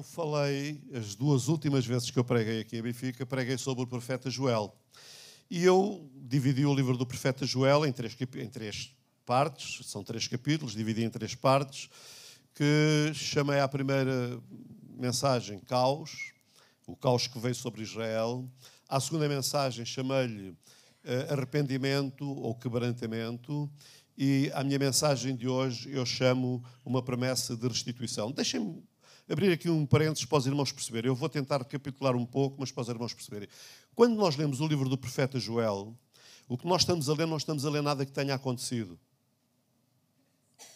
eu falei, as duas últimas vezes que eu preguei aqui em Benfica, preguei sobre o profeta Joel. E eu dividi o livro do profeta Joel em três partes, são 3 capítulos, dividi em 3 partes, que chamei à primeira mensagem caos, o caos que veio sobre Israel. À segunda mensagem chamei-lhe arrependimento ou quebrantamento. E a minha mensagem de hoje eu chamo uma promessa de restituição. Deixem-me abrir aqui um parênteses para os irmãos perceberem. Eu vou tentar recapitular um pouco, mas para os irmãos perceberem. Quando nós lemos o livro do profeta Joel, o que nós estamos a ler, não estamos a ler nada que tenha acontecido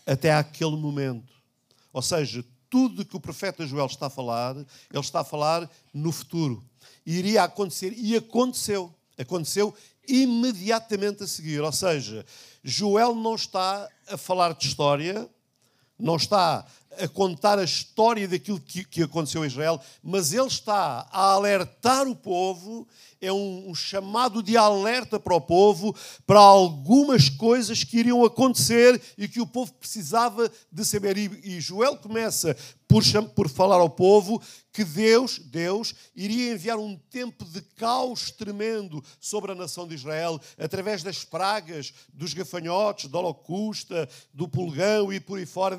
até aquele momento. Ou seja, tudo que o profeta Joel está a falar, ele está a falar no futuro. Iria acontecer e aconteceu. Aconteceu imediatamente a seguir. Ou seja, Joel não está a falar de história, não está a contar a história daquilo que aconteceu a Israel, mas ele está a alertar o povo, é um chamado de alerta para o povo, para algumas coisas que iriam acontecer e que o povo precisava de saber. E Joel começa por falar ao povo que Deus iria enviar um tempo de caos tremendo sobre a nação de Israel, através das pragas, dos gafanhotos, da locusta, do pulgão e por aí fora,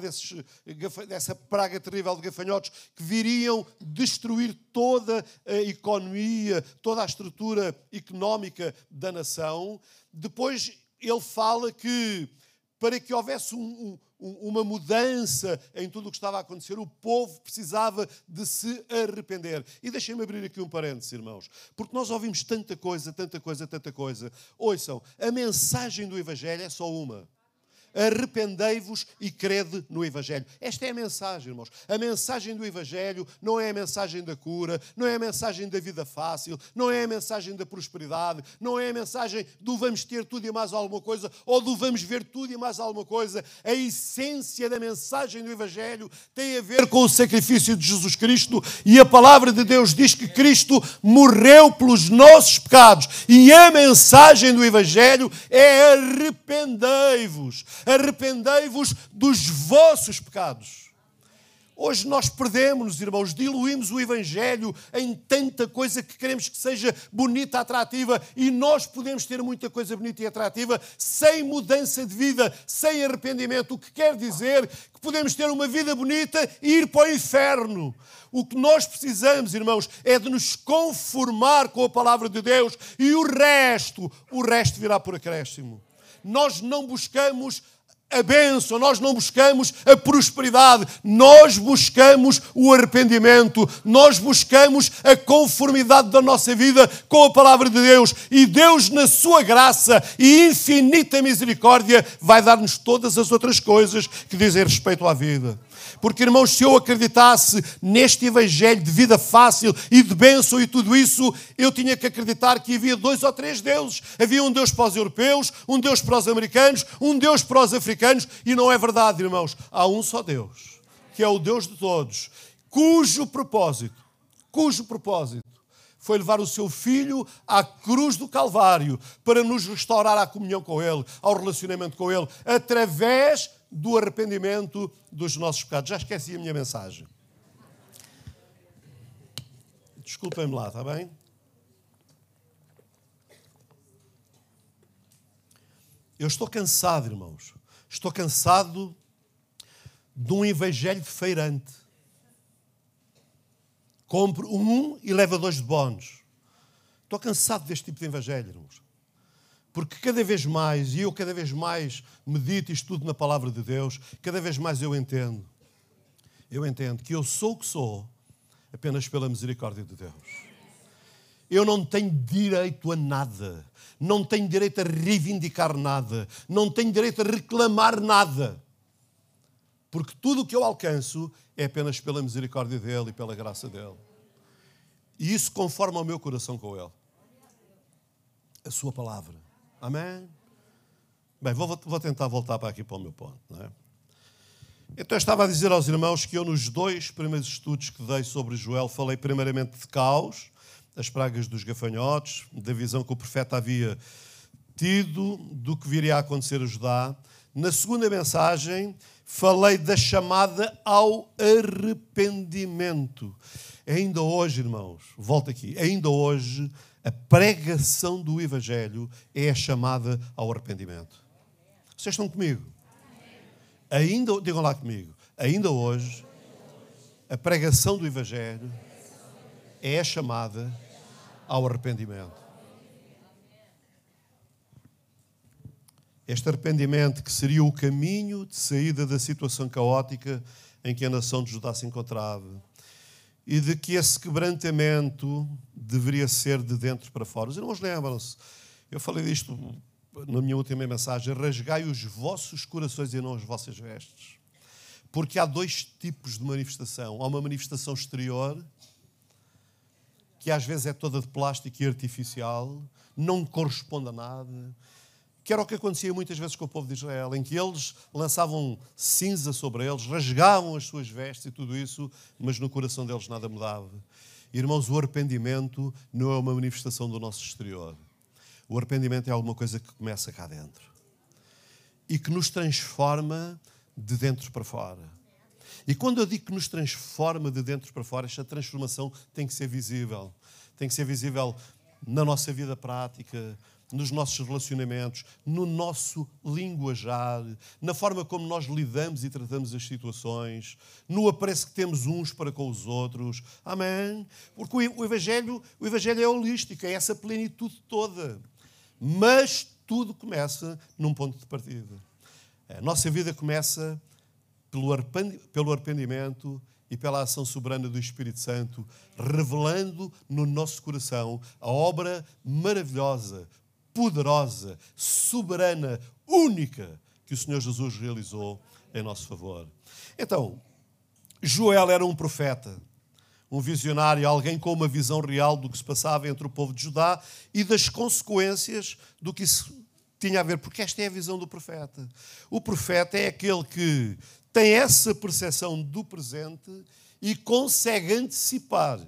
dessa praga terrível de gafanhotos, que viriam destruir toda a economia, toda a estrutura económica da nação. Depois ele fala que, para que houvesse uma mudança em tudo o que estava a acontecer, o povo precisava de se arrepender. E deixem-me abrir aqui um parênteses, irmãos, porque nós ouvimos tanta coisa, tanta coisa, tanta coisa. Ouçam, a mensagem do Evangelho é só uma. Arrependei-vos e crede no Evangelho. Esta é a mensagem, irmãos. A mensagem do Evangelho não é a mensagem da cura, não é a mensagem da vida fácil, não é a mensagem da prosperidade, não é a mensagem do vamos ter tudo e mais alguma coisa ou do vamos ver tudo e mais alguma coisa. A essência da mensagem do Evangelho tem a ver com o sacrifício de Jesus Cristo, e a palavra de Deus diz que Cristo morreu pelos nossos pecados, e a mensagem do Evangelho é arrependei-vos. Arrependei-vos dos vossos pecados. Hoje nós perdemos-nos, irmãos, diluímos o Evangelho em tanta coisa que queremos que seja bonita, atrativa, e nós podemos ter muita coisa bonita e atrativa sem mudança de vida, sem arrependimento, o que quer dizer que podemos ter uma vida bonita e ir para o inferno. O que nós precisamos, irmãos, é de nos conformar com a palavra de Deus, e o resto virá por acréscimo. Nós não buscamos a bênção, nós não buscamos a prosperidade, nós buscamos o arrependimento, nós buscamos a conformidade da nossa vida com a palavra de Deus. E Deus, na sua graça e infinita misericórdia, vai dar-nos todas as outras coisas que dizem respeito à vida. Porque, irmãos, se eu acreditasse neste Evangelho de vida fácil e de bênção e tudo isso, eu tinha que acreditar que havia 2 ou 3 deuses. Havia um Deus para os europeus, um Deus para os americanos, um Deus para os africanos, e não é verdade, irmãos. Há um só Deus, que é o Deus de todos, cujo propósito foi levar o seu Filho à cruz do Calvário para nos restaurar à comunhão com Ele, ao relacionamento com Ele, através do arrependimento dos nossos pecados. Já esqueci a minha mensagem. Desculpem-me lá, está bem? Eu estou cansado, irmãos. Estou cansado de um evangelho de feirante. Compre um e leva 2 de bónus. Estou cansado deste tipo de evangelho, irmãos. Porque cada vez mais, e eu cada vez mais medito e estudo na palavra de Deus, cada vez mais eu entendo que eu sou o que sou apenas pela misericórdia de Deus. Eu não tenho direito a nada, não tenho direito a reivindicar nada, não tenho direito a reclamar nada, porque tudo o que eu alcanço é apenas pela misericórdia dEle e pela graça dEle. E isso conforma o meu coração com Ele, a sua palavra. Amém? Bem, vou tentar voltar para aqui para o meu ponto, não é? Então eu estava a dizer aos irmãos que eu, nos 2 primeiros estudos que dei sobre Joel, falei primeiramente de caos, das pragas dos gafanhotos, da visão que o profeta havia tido do que viria a acontecer a Judá. Na segunda mensagem falei da chamada ao arrependimento. Ainda hoje, irmãos, volto aqui, ainda hoje a pregação do Evangelho é a chamada ao arrependimento. Vocês estão comigo? Ainda, digam lá comigo, ainda hoje a pregação do Evangelho é a chamada ao arrependimento. Este arrependimento que seria o caminho de saída da situação caótica em que a nação de Judá se encontrava e de que esse quebrantamento deveria ser de dentro para fora. Os irmãos lembram-se, eu falei disto na minha última mensagem, rasgai os vossos corações e não as vossas vestes. Porque há dois tipos de manifestação. Há uma manifestação exterior, que às vezes é toda de plástico e artificial, não corresponde a nada, que era o que acontecia muitas vezes com o povo de Israel, em que eles lançavam cinza sobre eles, rasgavam as suas vestes e tudo isso, mas no coração deles nada mudava. Irmãos, o arrependimento não é uma manifestação do nosso exterior. O arrependimento é alguma coisa que começa cá dentro e que nos transforma de dentro para fora. E quando eu digo que nos transforma de dentro para fora, esta transformação tem que ser visível. Tem que ser visível na nossa vida prática, nos nossos relacionamentos, no nosso linguajar, na forma como nós lidamos e tratamos as situações, no apreço que temos uns para com os outros. Amém? Porque o Evangelho é holístico, é essa plenitude toda. Mas tudo começa num ponto de partida. A nossa vida começa pelo arrependimento e pela ação soberana do Espírito Santo, revelando no nosso coração a obra maravilhosa, poderosa, soberana, única, que o Senhor Jesus realizou em nosso favor. Então, Joel era um profeta, um visionário, alguém com uma visão real do que se passava entre o povo de Judá e das consequências do que isso tinha a ver, porque esta é a visão do profeta. O profeta é aquele que tem essa percepção do presente e consegue antecipar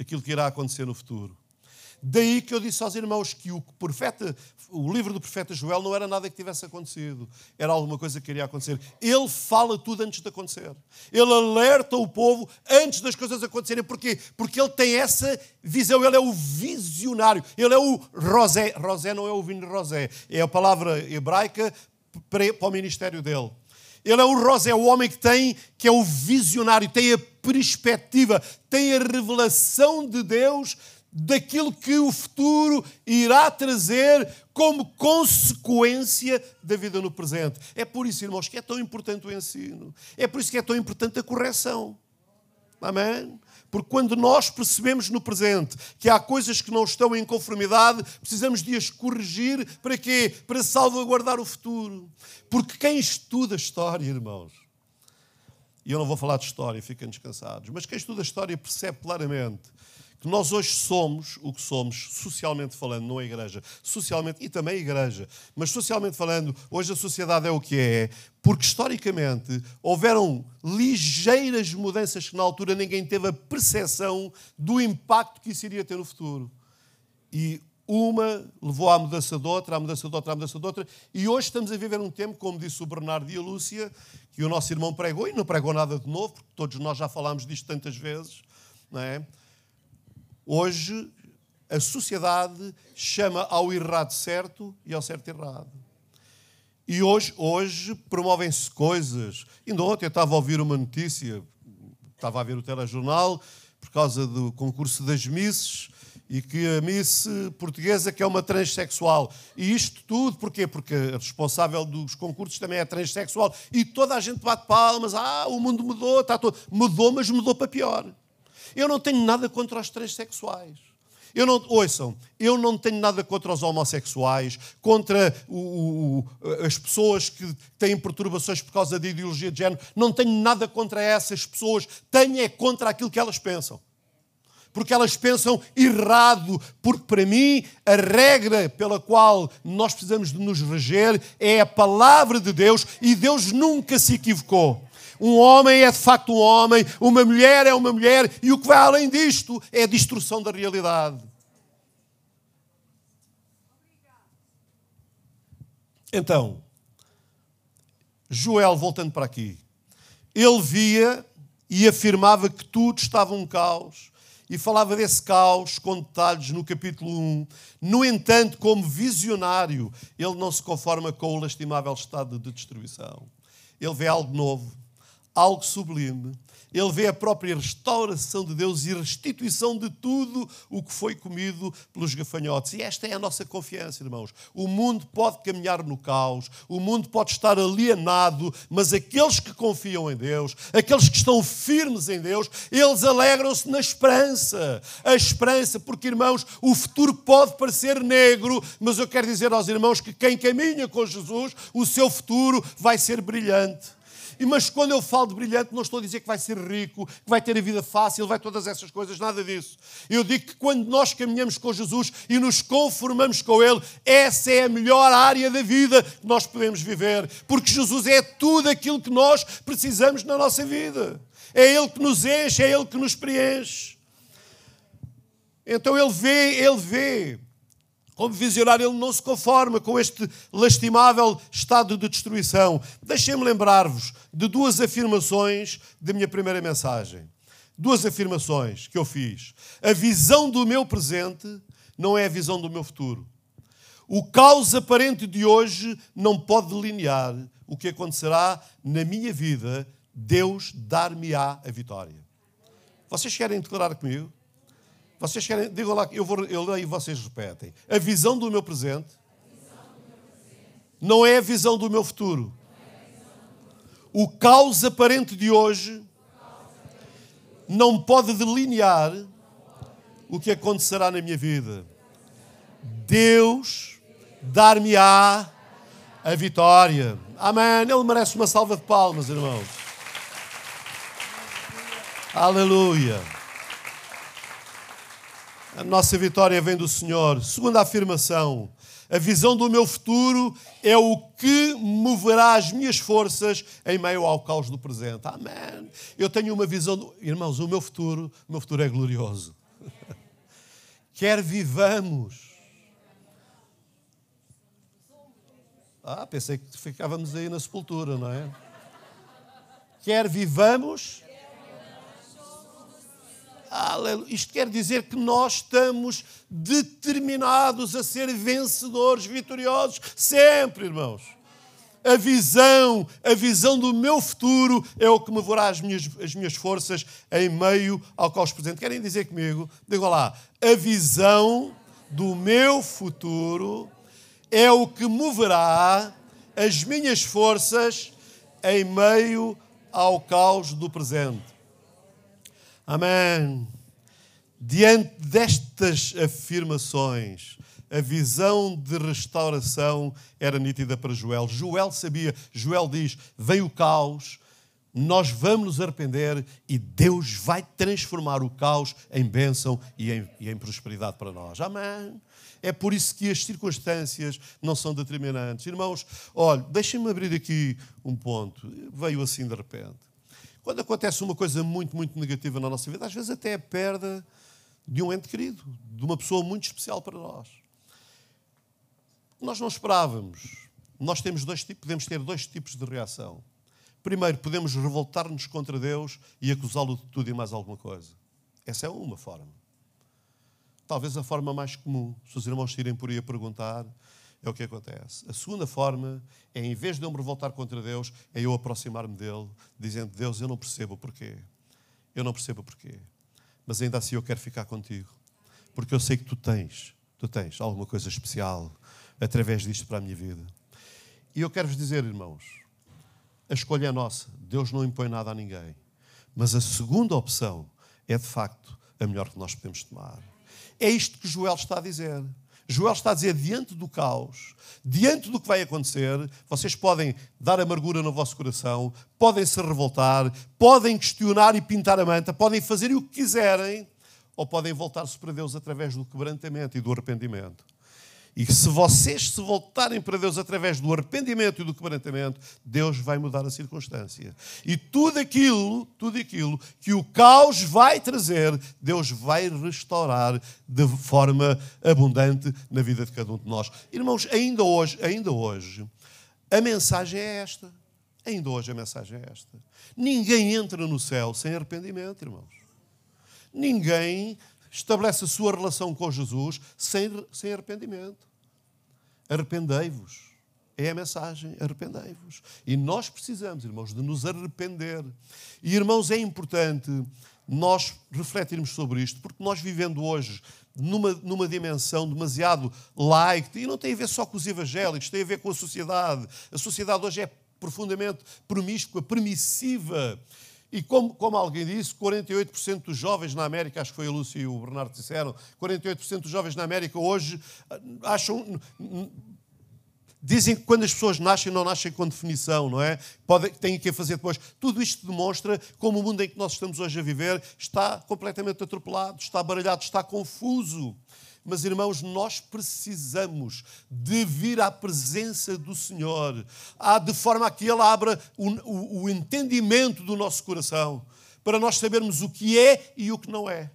aquilo que irá acontecer no futuro. Daí que eu disse aos irmãos que o livro do profeta Joel não era nada que tivesse acontecido. Era alguma coisa que iria acontecer. Ele fala tudo antes de acontecer. Ele alerta o povo antes das coisas acontecerem. Porquê? Porque ele tem essa visão. Ele é o visionário. Ele é o rosé. Rosé não é o vinho de rosé. É a palavra hebraica para o ministério dele. Ele é o rosé, o homem que é o visionário. Tem a perspectiva. Tem a revelação de Deus daquilo que o futuro irá trazer como consequência da vida no presente. É por isso, irmãos, que é tão importante o ensino. É por isso que é tão importante a correção. Amém? Porque quando nós percebemos no presente que há coisas que não estão em conformidade, precisamos de as corrigir. Para quê? Para salvaguardar o futuro. Porque quem estuda história, irmãos, e eu não vou falar de história, fiquem descansados, mas quem estuda história percebe claramente que nós hoje somos o que somos, socialmente falando, não a igreja, socialmente, e também a igreja, mas socialmente falando, hoje a sociedade é o que é, porque historicamente houveram ligeiras mudanças que na altura ninguém teve a percepção do impacto que isso iria ter no futuro. E uma levou à mudança de outra, à mudança de outra, à mudança de outra, e hoje estamos a viver um tempo, como disse o Bernardo e a Lúcia, que o nosso irmão pregou, e não pregou nada de novo, porque todos nós já falámos disto tantas vezes, não é? Hoje, a sociedade chama ao errado certo e ao certo errado. E hoje promovem-se coisas. Ainda ontem eu estava a ouvir uma notícia, estava a ver o telejornal, por causa do concurso das misses, e que a miss portuguesa que é uma transexual. E isto tudo, porquê? Porque a responsável dos concursos também é transexual. E toda a gente bate palmas, o mundo mudou, está todo... Mudou, mas mudou para pior. Eu não tenho nada contra os transexuais. Eu não tenho nada contra os homossexuais, contra as pessoas que têm perturbações por causa da ideologia de género. Não tenho nada contra essas pessoas. Tenho é contra aquilo que elas pensam. Porque elas pensam errado. Porque, para mim, a regra pela qual nós precisamos de nos reger é a palavra de Deus e Deus nunca se equivocou. Um homem é de facto um homem, uma mulher é uma mulher, e o que vai além disto é a distorção da realidade. Então, Joel, voltando para aqui, ele via e afirmava que tudo estava um caos e falava desse caos com detalhes no capítulo 1. No entanto, como visionário, ele não se conforma com o lastimável estado de destruição. Ele vê algo novo, algo sublime. Ele vê a própria restauração de Deus e restituição de tudo o que foi comido pelos gafanhotos. E esta é a nossa confiança, irmãos. O mundo pode caminhar no caos, o mundo pode estar alienado, mas aqueles que confiam em Deus, aqueles que estão firmes em Deus, eles alegram-se na esperança. A esperança, porque, irmãos, o futuro pode parecer negro, mas eu quero dizer aos irmãos que quem caminha com Jesus, o seu futuro vai ser brilhante. Mas quando eu falo de brilhante, não estou a dizer que vai ser rico, que vai ter a vida fácil, vai todas essas coisas, nada disso. Eu digo que quando nós caminhamos com Jesus e nos conformamos com Ele, essa é a melhor área da vida que nós podemos viver, porque Jesus é tudo aquilo que nós precisamos na nossa vida. É Ele que nos enche, é Ele que nos preenche. Então Ele vê. Como visionário, ele não se conforma com este lastimável estado de destruição. Deixem-me lembrar-vos de duas afirmações da minha primeira mensagem. Duas afirmações que eu fiz. A visão do meu presente não é a visão do meu futuro. O caos aparente de hoje não pode delinear o que acontecerá na minha vida. Deus dar-me-á a vitória. Vocês querem declarar comigo? Vocês querem, digam lá, eu leio e vocês repetem. A visão do meu presente não é a visão do meu futuro. O caos aparente de hoje não pode delinear o que acontecerá na minha vida. Deus dar-me-á a vitória. Amém. Ele merece uma salva de palmas, irmãos. Aleluia. A nossa vitória vem do Senhor. Segunda afirmação, a visão do meu futuro é o que moverá as minhas forças em meio ao caos do presente. Amém. Eu tenho uma visão... Irmãos, o meu futuro é glorioso. Quer vivamos. Pensei que ficávamos aí na sepultura, não é? Quer vivamos... Aleluia. Isto quer dizer que nós estamos determinados a ser vencedores, vitoriosos, sempre, irmãos. A visão do meu futuro é o que me moverá as minhas forças em meio ao caos presente. Querem dizer comigo? Digam lá. A visão do meu futuro é o que moverá as minhas forças em meio ao caos do presente. Amém. Diante destas afirmações, a visão de restauração era nítida para Joel. Joel sabia, Joel diz, veio o caos, nós vamos nos arrepender e Deus vai transformar o caos em bênção e em prosperidade para nós. Amém. É por isso que as circunstâncias não são determinantes. Irmãos, olha, deixem-me abrir aqui um ponto. Veio assim de repente. Quando acontece uma coisa muito, muito negativa na nossa vida, às vezes até a perda de um ente querido, de uma pessoa muito especial para nós. Nós não esperávamos. Nós temos podemos ter dois tipos de reação. Primeiro, podemos revoltar-nos contra Deus e acusá-lo de tudo e mais alguma coisa. Essa é uma forma. Talvez a forma mais comum, se os irmãos se irem por aí a perguntar, é o que acontece. A segunda forma é, em vez de eu me revoltar contra Deus, é eu aproximar-me dele, dizendo, Deus, eu não percebo o porquê. Eu não percebo o porquê. Mas ainda assim eu quero ficar contigo. Porque eu sei que tu tens alguma coisa especial através disto para a minha vida. E eu quero-vos dizer, irmãos, a escolha é nossa. Deus não impõe nada a ninguém. Mas a segunda opção é, de facto, a melhor que nós podemos tomar. É isto que Joel está a dizer. Joel está a dizer, diante do caos, diante do que vai acontecer, vocês podem dar amargura no vosso coração, podem se revoltar, podem questionar e pintar a manta, podem fazer o que quiserem, ou podem voltar-se para Deus através do quebrantamento e do arrependimento. E se vocês se voltarem para Deus através do arrependimento e do quebrantamento, Deus vai mudar a circunstância. E tudo aquilo que o caos vai trazer, Deus vai restaurar de forma abundante na vida de cada um de nós. Irmãos, ainda hoje, a mensagem é esta. Ainda hoje a mensagem é esta. Ninguém entra no céu sem arrependimento, irmãos. Ninguém estabelece a sua relação com Jesus sem arrependimento. Arrependei-vos. É a mensagem, arrependei-vos. E nós precisamos, irmãos, de nos arrepender. E, irmãos, é importante nós refletirmos sobre isto, porque nós vivendo hoje numa dimensão demasiado light, e não tem a ver só com os evangélicos, tem a ver com a sociedade. A sociedade hoje é profundamente promíscua, permissiva. E como alguém disse, 48% dos jovens na América, acho que foi a Lúcia e o Bernardo disseram, 48% dos jovens na América hoje acham... Dizem que quando as pessoas nascem, não nascem com definição, não é? Têm que fazer depois. Tudo isto demonstra como o mundo em que nós estamos hoje a viver está completamente atropelado, está baralhado, está confuso. Mas, irmãos, nós precisamos de vir à presença do Senhor, de forma a que Ele abra o entendimento do nosso coração, para nós sabermos o que é e o que não é.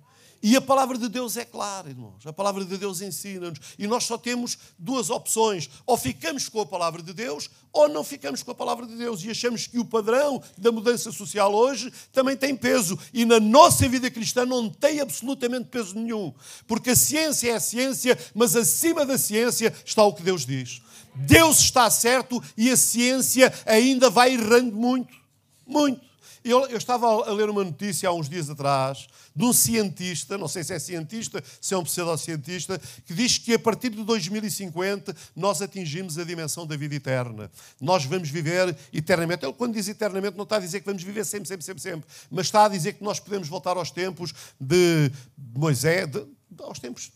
E a palavra de Deus é clara, irmãos. A palavra de Deus ensina-nos. E nós só temos duas opções. Ou ficamos com a palavra de Deus, ou não ficamos com a palavra de Deus. E achamos que o padrão da mudança social hoje também tem peso. E na nossa vida cristã não tem absolutamente peso nenhum. Porque a ciência é a ciência, mas acima da ciência está o que Deus diz. Deus está certo e a ciência ainda vai errando muito. Muito. Eu estava a ler uma notícia há uns dias atrás de um cientista, não sei se é cientista, se é um pseudocientista, que diz que a partir de 2050 nós atingimos a dimensão da vida eterna. Nós vamos viver eternamente. Ele, quando diz eternamente, não está a dizer que vamos viver sempre, sempre, sempre, sempre, mas está a dizer que nós podemos voltar aos tempos de Moisés, aos tempos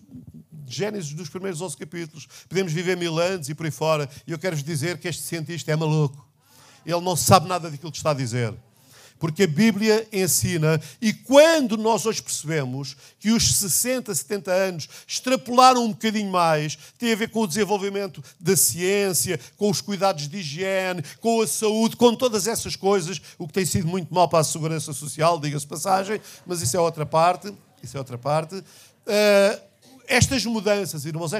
de Génesis dos primeiros 11 capítulos. Podemos viver 1000 anos e por aí fora. E eu quero-vos dizer que este cientista é maluco. Ele não sabe nada daquilo que está a dizer. Porque a Bíblia ensina, e quando nós hoje percebemos que os 60, 70 anos extrapolaram um bocadinho mais, tem a ver com o desenvolvimento da ciência, com os cuidados de higiene, com a saúde, com todas essas coisas, o que tem sido muito mal para a segurança social, diga-se passagem, mas isso é outra parte, estas mudanças, irmãos,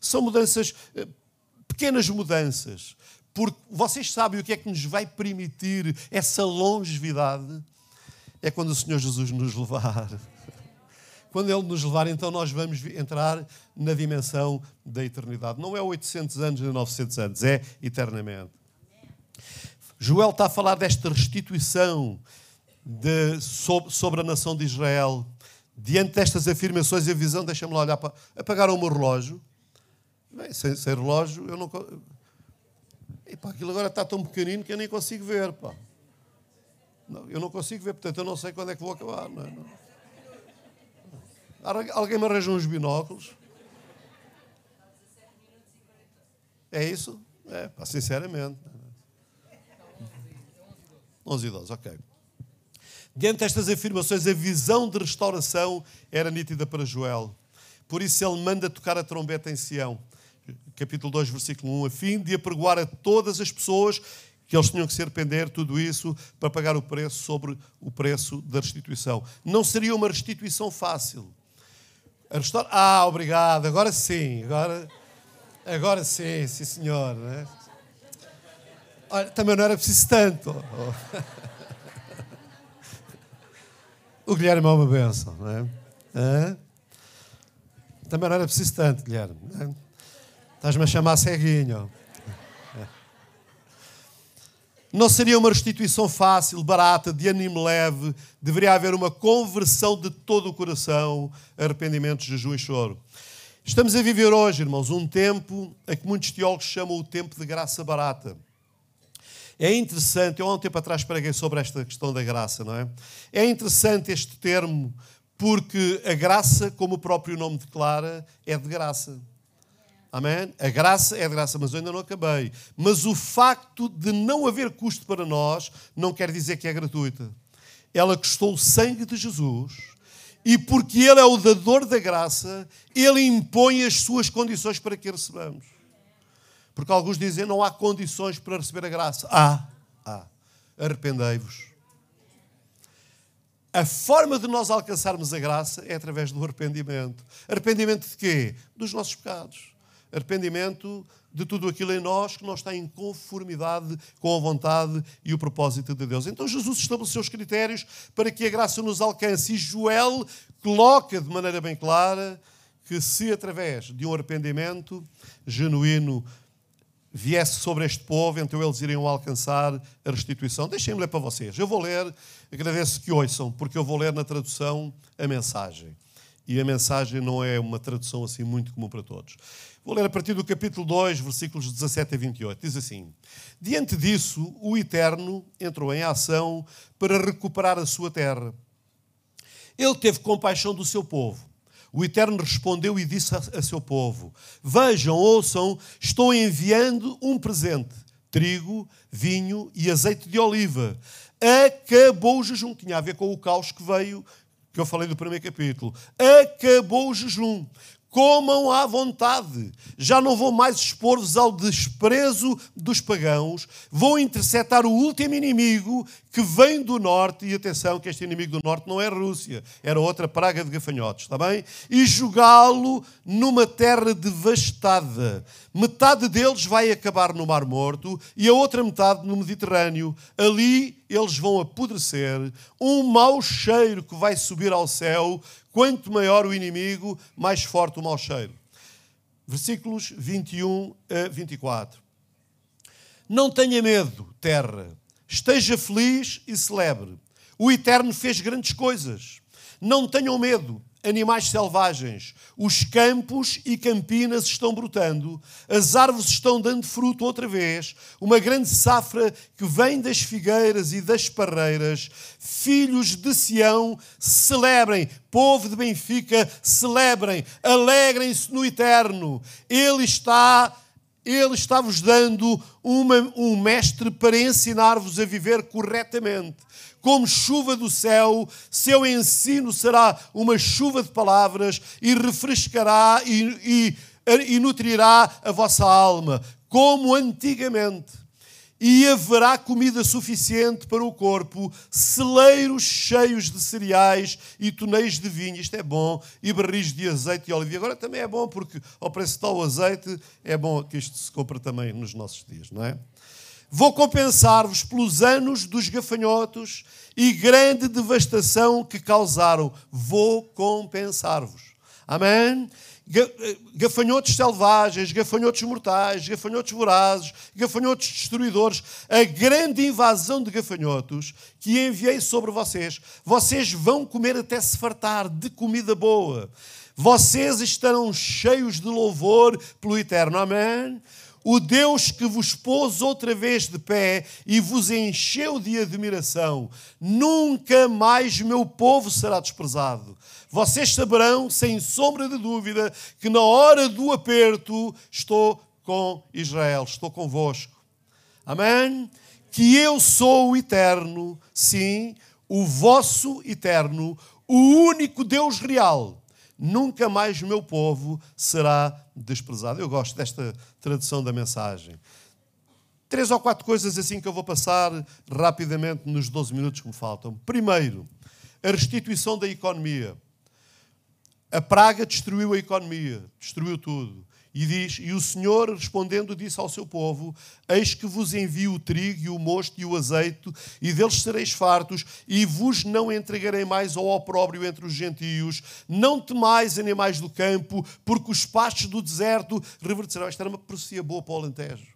são mudanças, pequenas mudanças. Porque vocês sabem o que é que nos vai permitir essa longevidade? É quando o Senhor Jesus nos levar. Quando Ele nos levar, então nós vamos entrar na dimensão da eternidade. Não é 800 anos nem 900 anos, é eternamente. Joel está a falar desta restituição sobre a nação de Israel. Diante destas afirmações e a visão, deixa-me lá olhar para... Apagaram o meu relógio. Bem, sem relógio, eu não... Epá, aquilo agora está tão pequenino que eu nem consigo ver, pá. Não, eu não consigo ver, portanto, eu não sei quando é que vou acabar. Não. Alguém me arranja uns binóculos? É isso? É, pá, sinceramente. 11 e 12, ok. Diante destas afirmações, a visão de restauração era nítida para Joel. Por isso ele manda tocar a trombeta em Sião. Capítulo 2, versículo 1, a fim de apregoar a todas as pessoas que eles tinham que se arrepender, tudo isso, para pagar o preço sobre o preço da restituição. Não seria uma restituição fácil. Obrigado, agora sim, agora sim, sim senhor. Né? Olha, também não era preciso tanto. O Guilherme é uma bênção, não é? Hã? Também não era preciso tanto, Guilherme, não é? Estás-me a chamar ceguinho. Não seria uma restituição fácil, barata, de ânimo leve. Deveria haver uma conversão de todo o coração, arrependimento, jejum e choro. Estamos a viver hoje, irmãos, um tempo a que muitos teólogos chamam o tempo de graça barata. É interessante, eu há um tempo atrás preguei sobre esta questão da graça, não é? É interessante este termo, porque a graça, como o próprio nome declara, é de graça. Amém? A graça é de graça, mas eu ainda não acabei. Mas o facto de não haver custo para nós não quer dizer que é gratuita. Ela custou o sangue de Jesus e porque Ele é o dador da graça, Ele impõe as suas condições para que a recebamos. Porque alguns dizem, não há condições para receber a graça. Há. Arrependei-vos. A forma de nós alcançarmos a graça é através do arrependimento. Arrependimento de quê? Dos nossos pecados. Arrependimento de tudo aquilo em nós que não está em conformidade com a vontade e o propósito de Deus. Então Jesus estabeleceu os critérios para que a graça nos alcance, e Joel coloca de maneira bem clara que, se através de um arrependimento genuíno viesse sobre este povo, então eles iriam alcançar a restituição. Deixem-me ler para vocês. Eu vou ler, agradeço que ouçam, porque eu vou ler na tradução A Mensagem. E A Mensagem não é uma tradução assim muito comum para todos. Vou ler a partir do capítulo 2, versículos 17 a 28. Diz assim: diante disso, o Eterno entrou em ação para recuperar a sua terra. Ele teve compaixão do seu povo. O Eterno respondeu e disse a seu povo: vejam, ouçam, estou enviando um presente, trigo, vinho e azeite de oliva. Acabou o jejum. Tinha a ver com o caos que veio, que eu falei do primeiro capítulo. Acabou o jejum. Comam à vontade. Já não vou mais expor-vos ao desprezo dos pagãos. Vou interceptar o último inimigo que vem do norte. E atenção, que este inimigo do norte não é a Rússia. Era outra praga de gafanhotos, está bem? E jogá-lo numa terra devastada. Metade deles vai acabar no Mar Morto e a outra metade no Mediterrâneo. Ali eles vão apodrecer, um mau cheiro que vai subir ao céu. Quanto maior o inimigo, mais forte o mau cheiro. Versículos 21 a 24. Não tenha medo, terra. Esteja feliz e celebre. O Eterno fez grandes coisas. Não tenham medo, animais selvagens. Os campos e campinas estão brotando. As árvores estão dando fruto outra vez. Uma grande safra que vem das figueiras e das parreiras. Filhos de Sião, celebrem. Povo de Benfica, celebrem. Alegrem-se no Eterno. Ele está vos dando um mestre para ensinar-vos a viver corretamente. Como chuva do céu, seu ensino será uma chuva de palavras e refrescará e nutrirá a vossa alma, como antigamente. E haverá comida suficiente para o corpo, celeiros cheios de cereais e tonéis de vinho, isto é bom, e barris de azeite e oliva. E agora também é bom, porque ao preço de tal azeite, é bom que isto se compra também nos nossos dias, não é? Vou compensar-vos pelos anos dos gafanhotos e grande devastação que causaram. Vou compensar-vos. Amém? Gafanhotos selvagens, gafanhotos mortais, gafanhotos vorazes, gafanhotos destruidores. A grande invasão de gafanhotos que enviei sobre vocês. Vocês vão comer até se fartar de comida boa. Vocês estarão cheios de louvor pelo Eterno. Amém? O Deus que vos pôs outra vez de pé e vos encheu de admiração. Nunca mais meu povo será desprezado. Vocês saberão, sem sombra de dúvida, que na hora do aperto estou com Israel, estou convosco. Amém? Que eu sou o Eterno, sim, o vosso Eterno, o único Deus real. Nunca mais o meu povo será desprezado. Eu gosto desta tradução da Mensagem. 3 ou 4 coisas assim que eu vou passar rapidamente nos 12 minutos que me faltam. Primeiro, a restituição da economia. A praga destruiu a economia, destruiu tudo. E diz: e o Senhor, respondendo, disse ao seu povo: eis que vos envio o trigo e o mosto e o azeite, e deles sereis fartos, e vos não entregarei mais ao opróbrio entre os gentios. Não temais, animais do campo, porque os pastos do deserto reverterão. Esta era uma profecia boa para o Alentejo.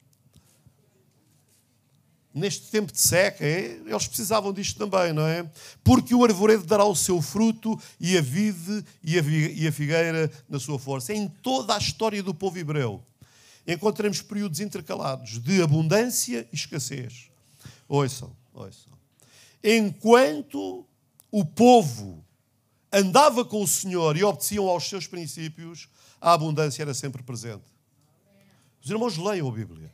Neste tempo de seca, eles precisavam disto também, não é? Porque o arvoredo dará o seu fruto e a vide e a figueira na sua força. Em toda a história do povo hebreu, encontramos períodos intercalados de abundância e escassez. Ouçam. Enquanto o povo andava com o Senhor e obedeciam aos seus princípios, a abundância era sempre presente. Os irmãos, leiam a Bíblia.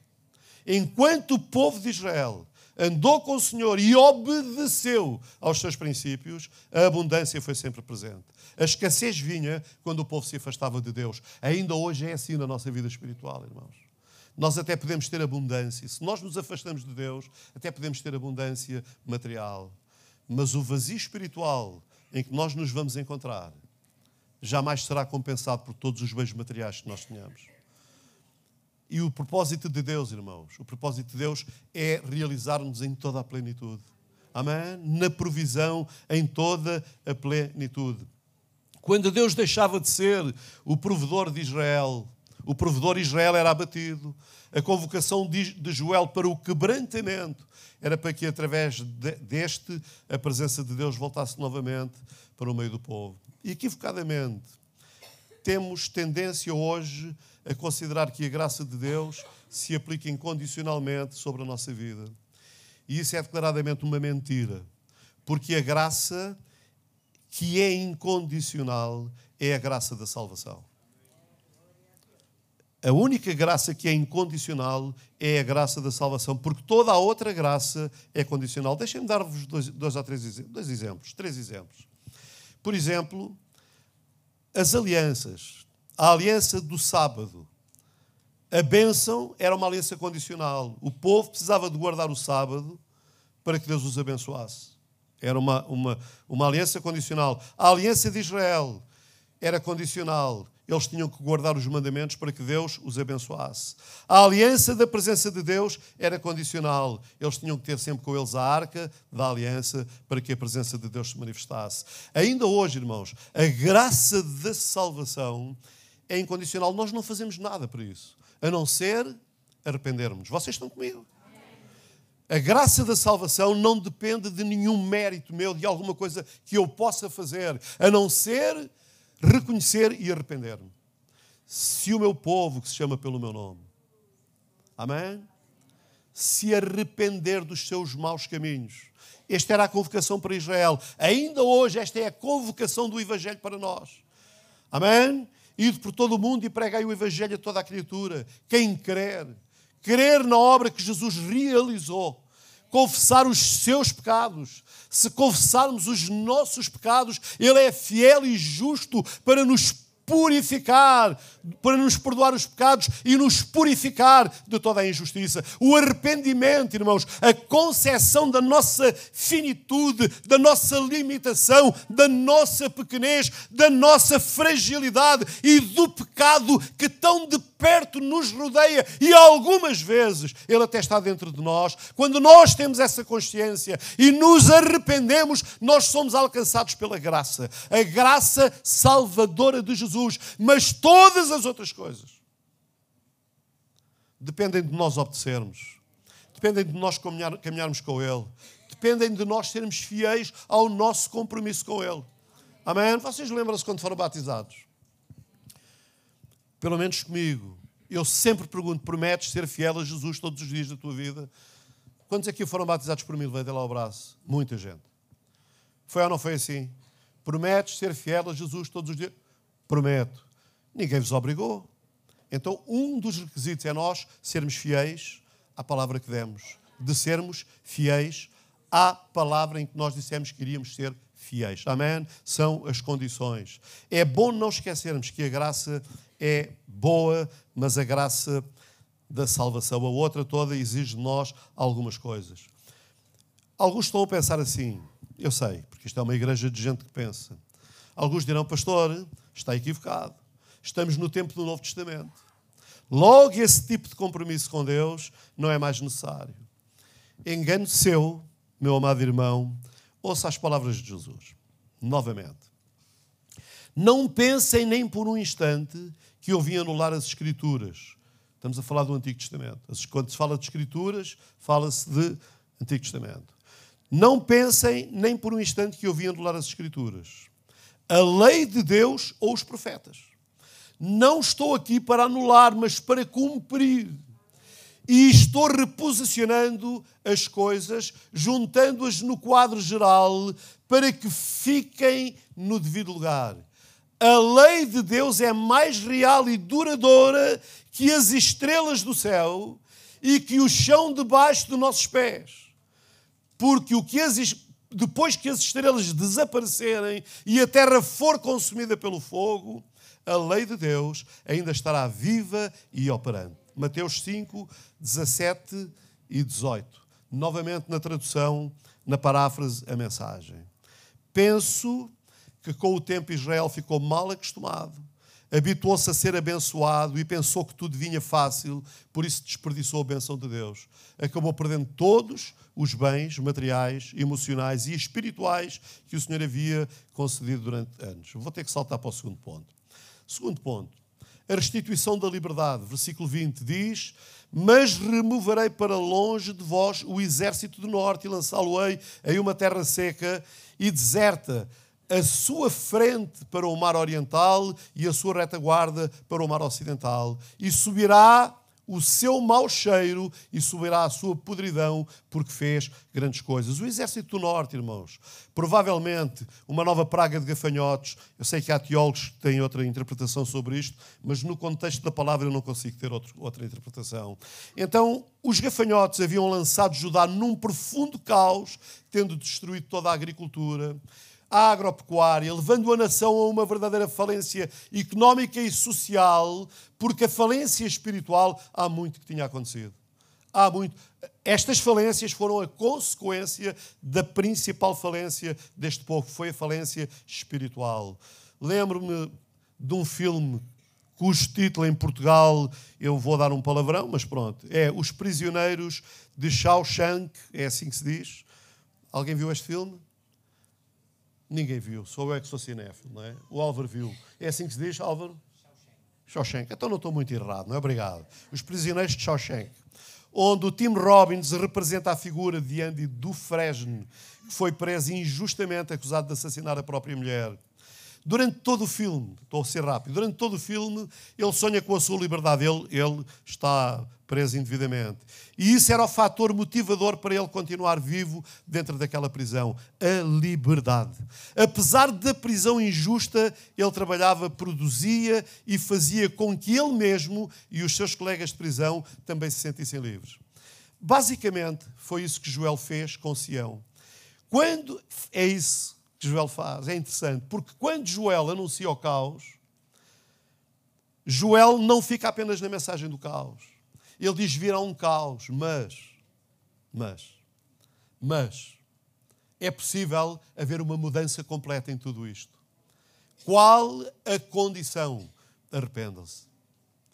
Enquanto o povo de Israel andou com o Senhor e obedeceu aos seus princípios, a abundância foi sempre presente. A escassez vinha quando o povo se afastava de Deus. Ainda hoje é assim na nossa vida espiritual, irmãos. Nós até podemos ter abundância. Se nós nos afastamos de Deus, até podemos ter abundância material. Mas o vazio espiritual em que nós nos vamos encontrar jamais será compensado por todos os bens materiais que nós tenhamos. E o propósito de Deus, irmãos, o propósito de Deus é realizar-nos em toda a plenitude. Amém? Na provisão, em toda a plenitude. Quando Deus deixava de ser o provedor de Israel, o provedor de Israel era abatido. A convocação de Joel para o quebrantamento era para que, através deste, a presença de Deus voltasse novamente para o meio do povo. E, equivocadamente, temos tendência hoje a considerar que a graça de Deus se aplica incondicionalmente sobre a nossa vida. E isso é declaradamente uma mentira, porque a graça que é incondicional é a graça da salvação. A única graça que é incondicional é a graça da salvação, porque toda a outra graça é condicional. Deixem-me dar-vos três exemplos. Por exemplo, as alianças. A aliança do sábado. A bênção era uma aliança condicional. O povo precisava de guardar o sábado para que Deus os abençoasse. Era uma aliança condicional. A aliança de Israel era condicional. Eles tinham que guardar os mandamentos para que Deus os abençoasse. A aliança da presença de Deus era condicional. Eles tinham que ter sempre com eles a arca da aliança para que a presença de Deus se manifestasse. Ainda hoje, irmãos, a graça da salvação é incondicional. Nós não fazemos nada para isso, a não ser arrependermos. Vocês estão comigo? A graça da salvação não depende de nenhum mérito meu, de alguma coisa que eu possa fazer, a não ser reconhecer e arrepender-me. Se o meu povo, que se chama pelo meu nome, amém, se arrepender dos seus maus caminhos. Esta era a convocação para Israel. Ainda hoje, esta é a convocação do Evangelho para nós. Amém? Ide por todo o mundo e pregai o Evangelho a toda a criatura. Quem crer, crer na obra que Jesus realizou, confessar os seus pecados. Se confessarmos os nossos pecados, Ele é fiel e justo para nos purificar, para nos perdoar os pecados e nos purificar de toda a injustiça. O arrependimento, irmãos, a concessão da nossa finitude, da nossa limitação, da nossa pequenez, da nossa fragilidade e do pecado que tão de perto nos rodeia, e algumas vezes ele até está dentro de nós. Quando nós temos essa consciência e nos arrependemos, nós somos alcançados pela graça, a graça salvadora de Jesus. Mas todas as outras coisas dependem de nós obedecermos, dependem de nós caminharmos com Ele, dependem de nós sermos fiéis ao nosso compromisso com Ele. Amém? Vocês lembram-se quando foram batizados? Pelo menos comigo. Eu sempre pergunto, prometes ser fiel a Jesus todos os dias da tua vida? Quantos aqui foram batizados por mim? Levantei lá o braço. Muita gente. Foi ou não foi assim? Prometes ser fiel a Jesus todos os dias? Prometo. Ninguém vos obrigou. Então, um dos requisitos é nós sermos fiéis à palavra que demos. De sermos fiéis à palavra em que nós dissemos que iríamos ser fiéis. Amém? São as condições. É bom não esquecermos que a graça é boa, mas a graça da salvação, a outra toda, exige de nós algumas coisas. Alguns estão a pensar assim, eu sei, porque isto é uma igreja de gente que pensa. Alguns dirão, pastor, está equivocado. Estamos no tempo do Novo Testamento. Logo, esse tipo de compromisso com Deus não é mais necessário. Engano seu, meu amado irmão, ouça as palavras de Jesus, novamente. Não pensem nem por um instante que eu vim anular as Escrituras. Estamos a falar do Antigo Testamento. Quando se fala de Escrituras, fala-se de Antigo Testamento. Não pensem nem por um instante que eu vim anular as Escrituras, a lei de Deus ou os profetas. Não estou aqui para anular, mas para cumprir. E estou reposicionando as coisas, juntando-as no quadro geral para que fiquem no devido lugar. A lei de Deus é mais real e duradoura que as estrelas do céu e que o chão debaixo dos nossos pés. Porque depois que as estrelas desaparecerem e a terra for consumida pelo fogo, a lei de Deus ainda estará viva e operante. Mateus 5, 17 e 18. Novamente na tradução, na paráfrase, a mensagem. Penso que com o tempo Israel ficou mal acostumado habituou-se a ser abençoado e pensou que tudo vinha fácil, por isso desperdiçou a bênção de Deus. Acabou perdendo todos os bens materiais, emocionais e espirituais que o Senhor havia concedido durante anos. Vou ter que saltar para o segundo ponto. Segundo ponto, a restituição da liberdade. Versículo 20 diz: mas removerei para longe de vós o exército do norte e lançá-lo-ei em uma terra seca e deserta, a sua frente para o mar oriental e a sua retaguarda para o mar ocidental. E subirá o seu mau cheiro e subirá a sua podridão, porque fez grandes coisas. O exército do norte, irmãos, provavelmente uma nova praga de gafanhotos. Eu sei que há teólogos que têm outra interpretação sobre isto, mas no contexto da palavra eu não consigo ter outra interpretação. Então, os gafanhotos haviam lançado Judá num profundo caos, tendo destruído toda a agricultura, a agropecuária, levando a nação a uma verdadeira falência económica e social, porque a falência espiritual, há muito que tinha acontecido. Há muito. Estas falências foram a consequência da principal falência deste povo, foi a falência espiritual. Lembro-me de um filme cujo título em Portugal, eu vou dar um palavrão, mas pronto, é Os Prisioneiros de Shawshank, é assim que se diz. Alguém viu este filme? Ninguém viu, sou eu que sou cinéfilo, não é? O Álvaro viu. É assim que se diz, Álvaro? Shawshank. Então não estou muito errado, não é? Obrigado. Os Prisioneiros de Shawshank, onde o Tim Robbins representa a figura de Andy Dufresne, que foi preso injustamente acusado de assassinar a própria mulher. Durante todo o filme, estou a ser rápido, durante todo o filme ele sonha com a sua liberdade, ele está preso indevidamente. E isso era o fator motivador para ele continuar vivo dentro daquela prisão, a liberdade. Apesar da prisão injusta, ele trabalhava, produzia e fazia com que ele mesmo e os seus colegas de prisão também se sentissem livres. Basicamente, foi isso que Joel fez com Sião. Quando é isso que Joel faz, é interessante, porque quando Joel anuncia o caos, Joel não fica apenas na mensagem do caos. Ele diz: virá um caos, mas é possível haver uma mudança completa em tudo isto. Qual a condição? Arrependam-se.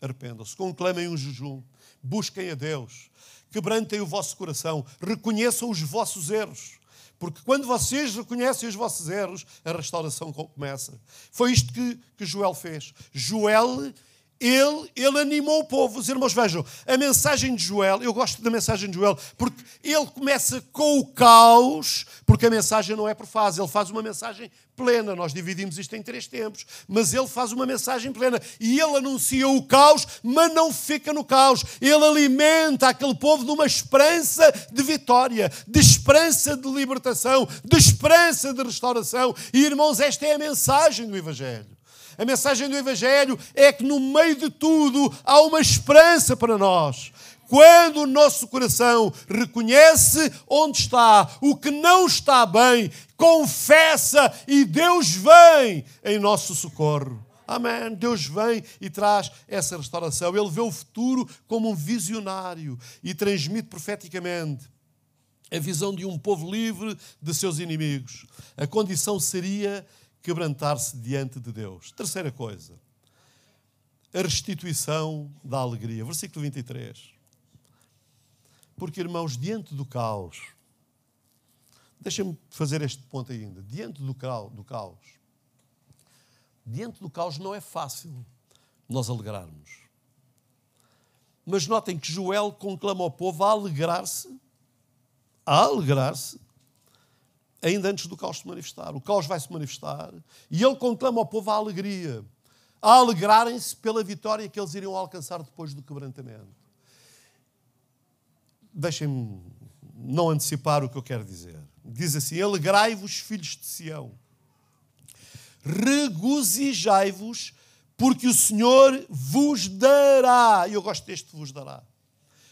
Arrependam-se, conclamem um jejum, busquem a Deus, quebrantem o vosso coração, reconheçam os vossos erros. Porque quando vocês reconhecem os vossos erros, a restauração começa. Foi isto que Joel fez. Joel, ele animou o povo. Os irmãos, vejam, a mensagem de Joel, eu gosto da mensagem de Joel, porque ele começa com o caos, porque a mensagem não é por fase, ele faz uma mensagem plena. Nós dividimos isto em 3 tempos, mas ele faz uma mensagem plena. E ele anuncia o caos, mas não fica no caos. Ele alimenta aquele povo de uma esperança de vitória, de esperança de libertação, de esperança de restauração. E, irmãos, esta é a mensagem do Evangelho. A mensagem do Evangelho é que no meio de tudo há uma esperança para nós. Quando o nosso coração reconhece onde está, o que não está bem, confessa e Deus vem em nosso socorro. Amém. Deus vem e traz essa restauração. Ele vê o futuro como um visionário e transmite profeticamente a visão de um povo livre de seus inimigos. A condição seria quebrantar-se diante de Deus. Terceira coisa, a restituição da alegria. Versículo 23. Porque, irmãos, diante do caos, deixem-me fazer este ponto ainda, diante do caos não é fácil nós alegrarmos. Mas notem que Joel conclama ao povo a alegrar-se, ainda antes do caos se manifestar. O caos vai se manifestar e ele conclama ao povo a alegria, a alegrarem-se pela vitória que eles iriam alcançar depois do quebrantamento. Deixem-me não antecipar o que eu quero dizer. Diz assim: alegrai-vos, filhos de Sião, regozijai-vos, porque o Senhor vos dará. E eu gosto deste vos dará.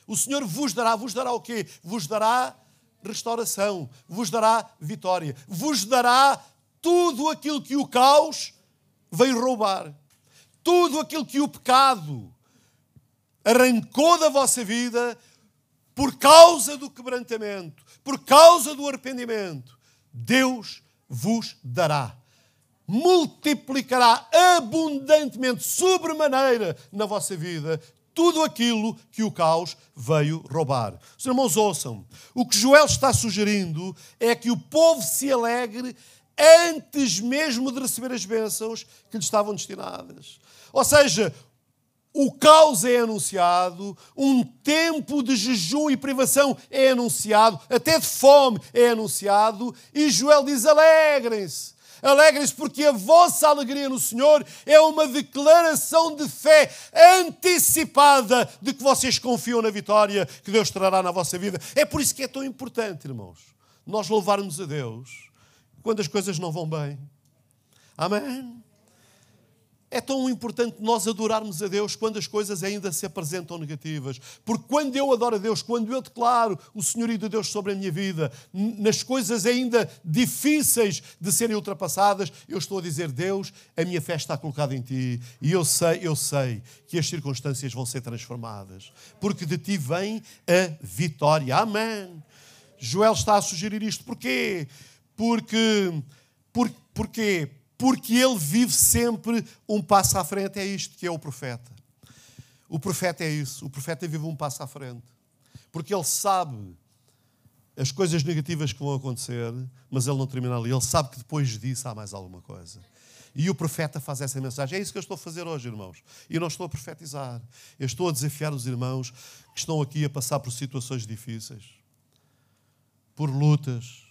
O Senhor vos dará. Vos dará o quê? Vos dará restauração, vos dará vitória, vos dará tudo aquilo que o caos veio roubar, tudo aquilo que o pecado arrancou da vossa vida por causa do quebrantamento, por causa do arrependimento. Deus vos dará. multiplicará abundantemente, sobremaneira, na vossa vida, tudo aquilo que o caos veio roubar. Os irmãos, ouçam. O que Joel está sugerindo é que o povo se alegre antes mesmo de receber as bênçãos que lhe estavam destinadas. Ou seja, o caos é anunciado, um tempo de jejum e privação é anunciado, até de fome é anunciado, e Joel diz: alegrem-se. Alegrem-se porque a vossa alegria no Senhor é uma declaração de fé antecipada de que vocês confiam na vitória que Deus trará na vossa vida. É por isso que é tão importante, irmãos, nós louvarmos a Deus quando as coisas não vão bem. Amém? É tão importante nós adorarmos a Deus quando as coisas ainda se apresentam negativas. Porque quando eu adoro a Deus, quando eu declaro o senhorio de Deus sobre a minha vida, nas coisas ainda difíceis de serem ultrapassadas, eu estou a dizer: Deus, a minha fé está colocada em Ti. E eu sei que as circunstâncias vão ser transformadas. Porque de Ti vem a vitória. Amém. Joel está a sugerir isto. Porquê? Porque ele vive sempre um passo à frente. É isto que é o profeta. O profeta é isso. O profeta vive um passo à frente. Porque ele sabe as coisas negativas que vão acontecer, mas ele não termina ali. Ele sabe que depois disso há mais alguma coisa. E o profeta faz essa mensagem. É isso que eu estou a fazer hoje, irmãos. E não estou a profetizar. Eu estou a desafiar os irmãos que estão aqui a passar por situações difíceis, por lutas,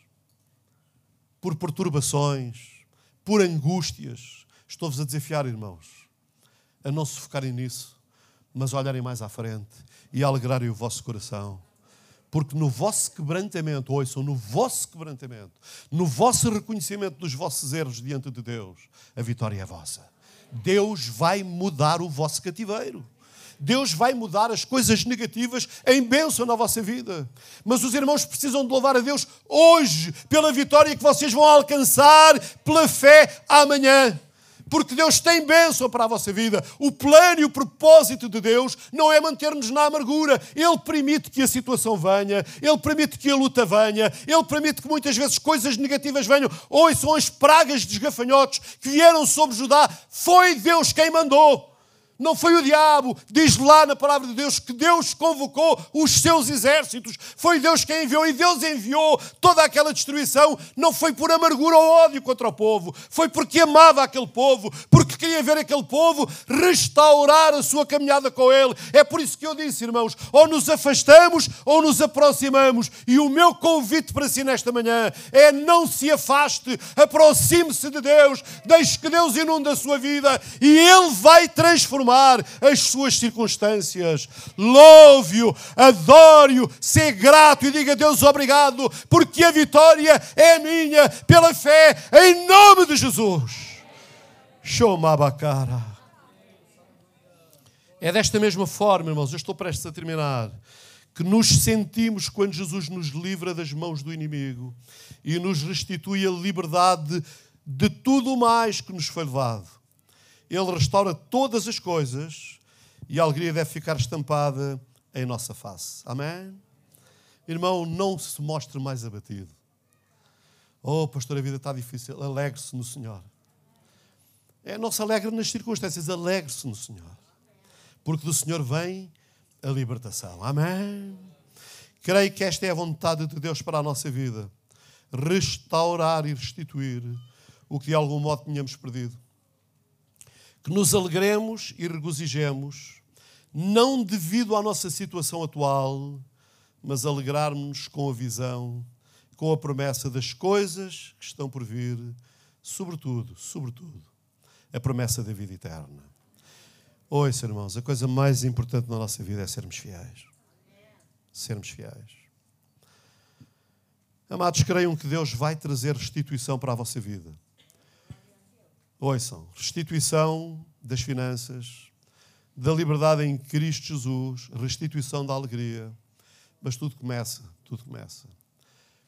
por perturbações, por angústias. Estou-vos a desafiar, irmãos, a não se focarem nisso, mas a olharem mais à frente e a alegrarem o vosso coração. Porque no vosso quebrantamento, ouçam, no vosso quebrantamento, no vosso reconhecimento dos vossos erros diante de Deus, a vitória é vossa. Deus vai mudar o vosso cativeiro. Deus vai mudar as coisas negativas em bênção na vossa vida. Mas os irmãos precisam de louvar a Deus hoje pela vitória que vocês vão alcançar pela fé amanhã. Porque Deus tem bênção para a vossa vida. O plano e o propósito de Deus não é manter-nos na amargura. Ele permite que a situação venha. Ele permite que a luta venha. Ele permite que muitas vezes coisas negativas venham. Ouçam as pragas dos gafanhotos que vieram sobre Judá. Foi Deus quem mandou. Não foi o diabo. Diz lá na palavra de Deus que Deus convocou os seus exércitos. Foi Deus quem enviou. E Deus enviou toda aquela destruição. Não foi por amargura ou ódio contra o povo. Foi porque amava aquele povo. Porque queria ver aquele povo restaurar a sua caminhada com ele. É por isso que eu disse, irmãos, ou nos afastamos ou nos aproximamos. E o meu convite para si nesta manhã é: não se afaste. Aproxime-se de Deus. Deixe que Deus inunde a sua vida. E Ele vai transformar as suas circunstâncias. Louve-o, adore-o, ser grato e diga a Deus obrigado, porque a vitória é minha pela fé em nome de Jesus. Shomabacara. É desta mesma forma, irmãos, eu estou prestes a terminar, que nos sentimos quando Jesus nos livra das mãos do inimigo e nos restitui a liberdade de tudo mais que nos foi levado. Ele restaura todas as coisas e a alegria deve ficar estampada em nossa face. Amém? Irmão, não se mostre mais abatido. Oh, pastor, a vida está difícil. Alegre-se no Senhor. É, não se alegre nas circunstâncias. Alegre-se no Senhor. Porque do Senhor vem a libertação. Amém? Creio que esta é a vontade de Deus para a nossa vida. Restaurar e restituir o que de algum modo tínhamos perdido. Que nos alegremos e regozijemos, não devido à nossa situação atual, mas alegrarmos-nos com a visão, com a promessa das coisas que estão por vir, sobretudo, a promessa da vida eterna. Ouça, irmãos, a coisa mais importante na nossa vida é sermos fiéis. Sermos fiéis. Amados, creiam que Deus vai trazer restituição para a vossa vida. Ouçam, restituição das finanças, da liberdade em Cristo Jesus, restituição da alegria. Mas tudo começa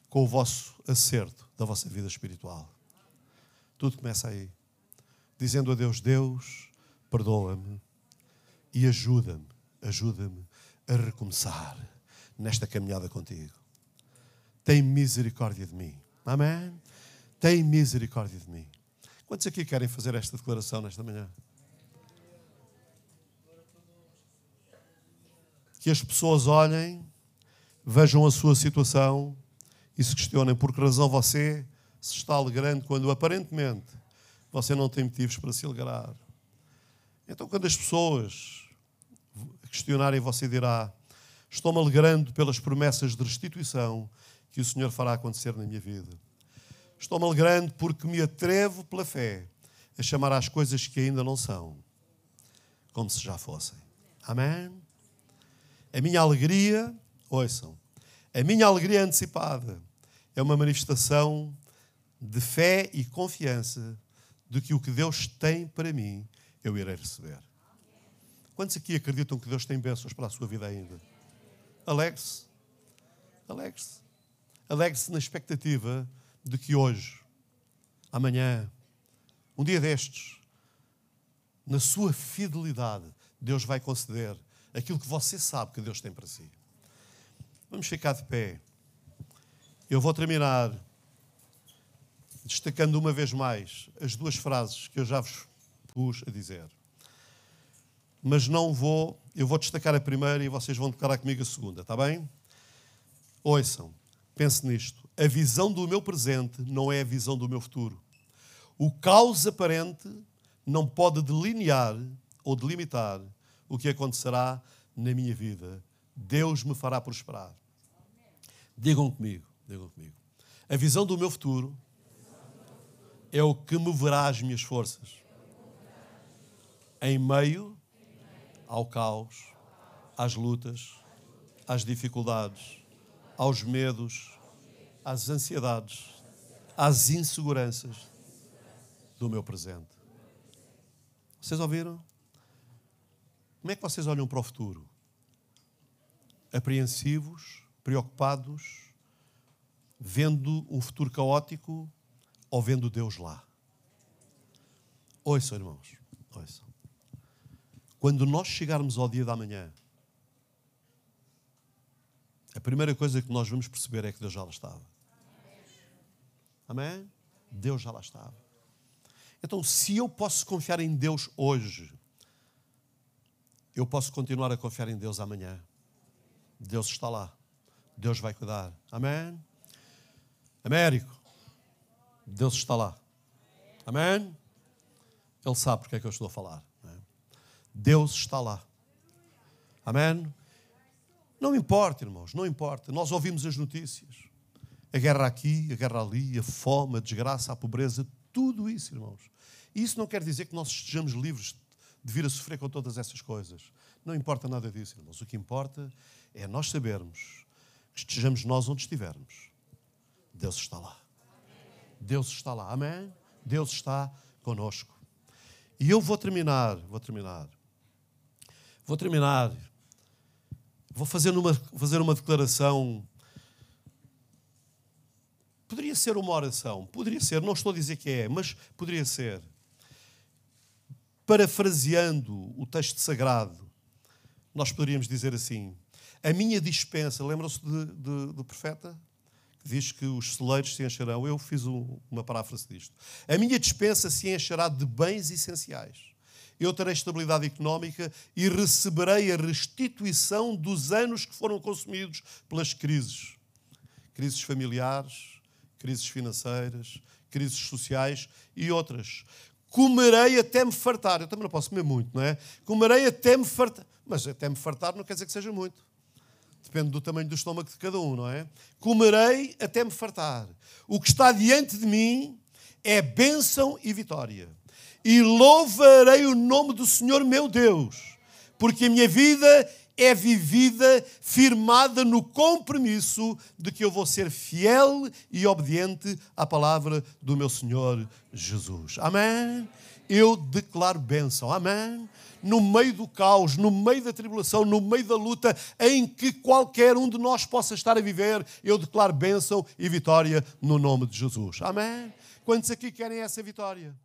com o vosso acerto da vossa vida espiritual. Tudo começa aí, dizendo a Deus: Deus, perdoa-me e ajuda-me a recomeçar nesta caminhada contigo. Tem misericórdia de mim. Amém? Tem misericórdia de mim. Quantos aqui querem fazer esta declaração nesta manhã? Que as pessoas olhem, vejam a sua situação e se questionem por que razão você se está alegrando quando aparentemente você não tem motivos para se alegrar. Então, quando as pessoas questionarem, você dirá: estou-me alegrando pelas promessas de restituição que o Senhor fará acontecer na minha vida. Estou-me alegrando porque me atrevo pela fé a chamar às coisas que ainda não são, como se já fossem. Amém? A minha alegria, ouçam, a minha alegria antecipada é uma manifestação de fé e confiança de que o que Deus tem para mim eu irei receber. Quantos aqui acreditam que Deus tem bênçãos para a sua vida ainda? Alegre-se. Alegre-se. Alegre-se na expectativa de que hoje, amanhã, um dia destes, na sua fidelidade, Deus vai conceder aquilo que você sabe que Deus tem para si. Vamos ficar de pé. Eu vou terminar destacando uma vez mais as duas frases que eu já vos pus a dizer. Mas não vou... Eu vou destacar a primeira e vocês vão declarar comigo a segunda, está bem? Ouçam, pense nisto. A visão do meu presente não é a visão do meu futuro. O caos aparente não pode delinear ou delimitar o que acontecerá na minha vida. Deus me fará prosperar. Digam comigo, digam comigo. A visão do meu futuro é o que moverá as minhas forças. Em meio ao caos, às lutas, às dificuldades, aos medos, às ansiedades, às inseguranças do meu presente. Vocês ouviram? Como é que vocês olham para o futuro? Apreensivos, preocupados, vendo um futuro caótico ou vendo Deus lá? Ouçam, irmãos, ouçam. Quando nós chegarmos ao dia da manhã, a primeira coisa que nós vamos perceber é que Deus já lá estava. Amém? Deus já lá estava. Então, se eu posso confiar em Deus hoje, eu posso continuar a confiar em Deus amanhã. Deus está lá. Deus vai cuidar. Amém? Américo, Deus está lá. Amém? Ele sabe porque é que eu estou a falar. Deus está lá. Amém? Não importa, irmãos, não importa. Nós ouvimos as notícias. A guerra aqui, a guerra ali, a fome, a desgraça, a pobreza, tudo isso, irmãos. E isso não quer dizer que nós estejamos livres de vir a sofrer com todas essas coisas. Não importa nada disso, irmãos. O que importa é nós sabermos que estejamos nós onde estivermos. Deus está lá. Deus está lá. Amém? Deus está conosco. E eu vou terminar. Vou fazer uma declaração. Poderia ser uma oração. Poderia ser. Não estou a dizer que é, mas poderia ser. Parafraseando o texto sagrado, nós poderíamos dizer assim. A minha dispensa, lembram-se do profeta? Que diz que os celeiros se encherão. Eu fiz uma paráfrase disto. A minha dispensa se encherá de bens essenciais. Eu terei estabilidade económica e receberei a restituição dos anos que foram consumidos pelas crises. Crises familiares, crises financeiras, crises sociais e outras. Comerei até me fartar. Eu também não posso comer muito, não é? Comerei até me fartar. Mas até me fartar não quer dizer que seja muito. Depende do tamanho do estômago de cada um, não é? Comerei até me fartar. O que está diante de mim é bênção e vitória. E louvarei o nome do Senhor meu Deus, porque a minha vida é vivida, firmada no compromisso de que eu vou ser fiel e obediente à palavra do meu Senhor Jesus. Amém? Eu declaro bênção. Amém? No meio do caos, no meio da tribulação, no meio da luta, em que qualquer um de nós possa estar a viver, eu declaro bênção e vitória no nome de Jesus. Amém? Quantos aqui querem essa vitória?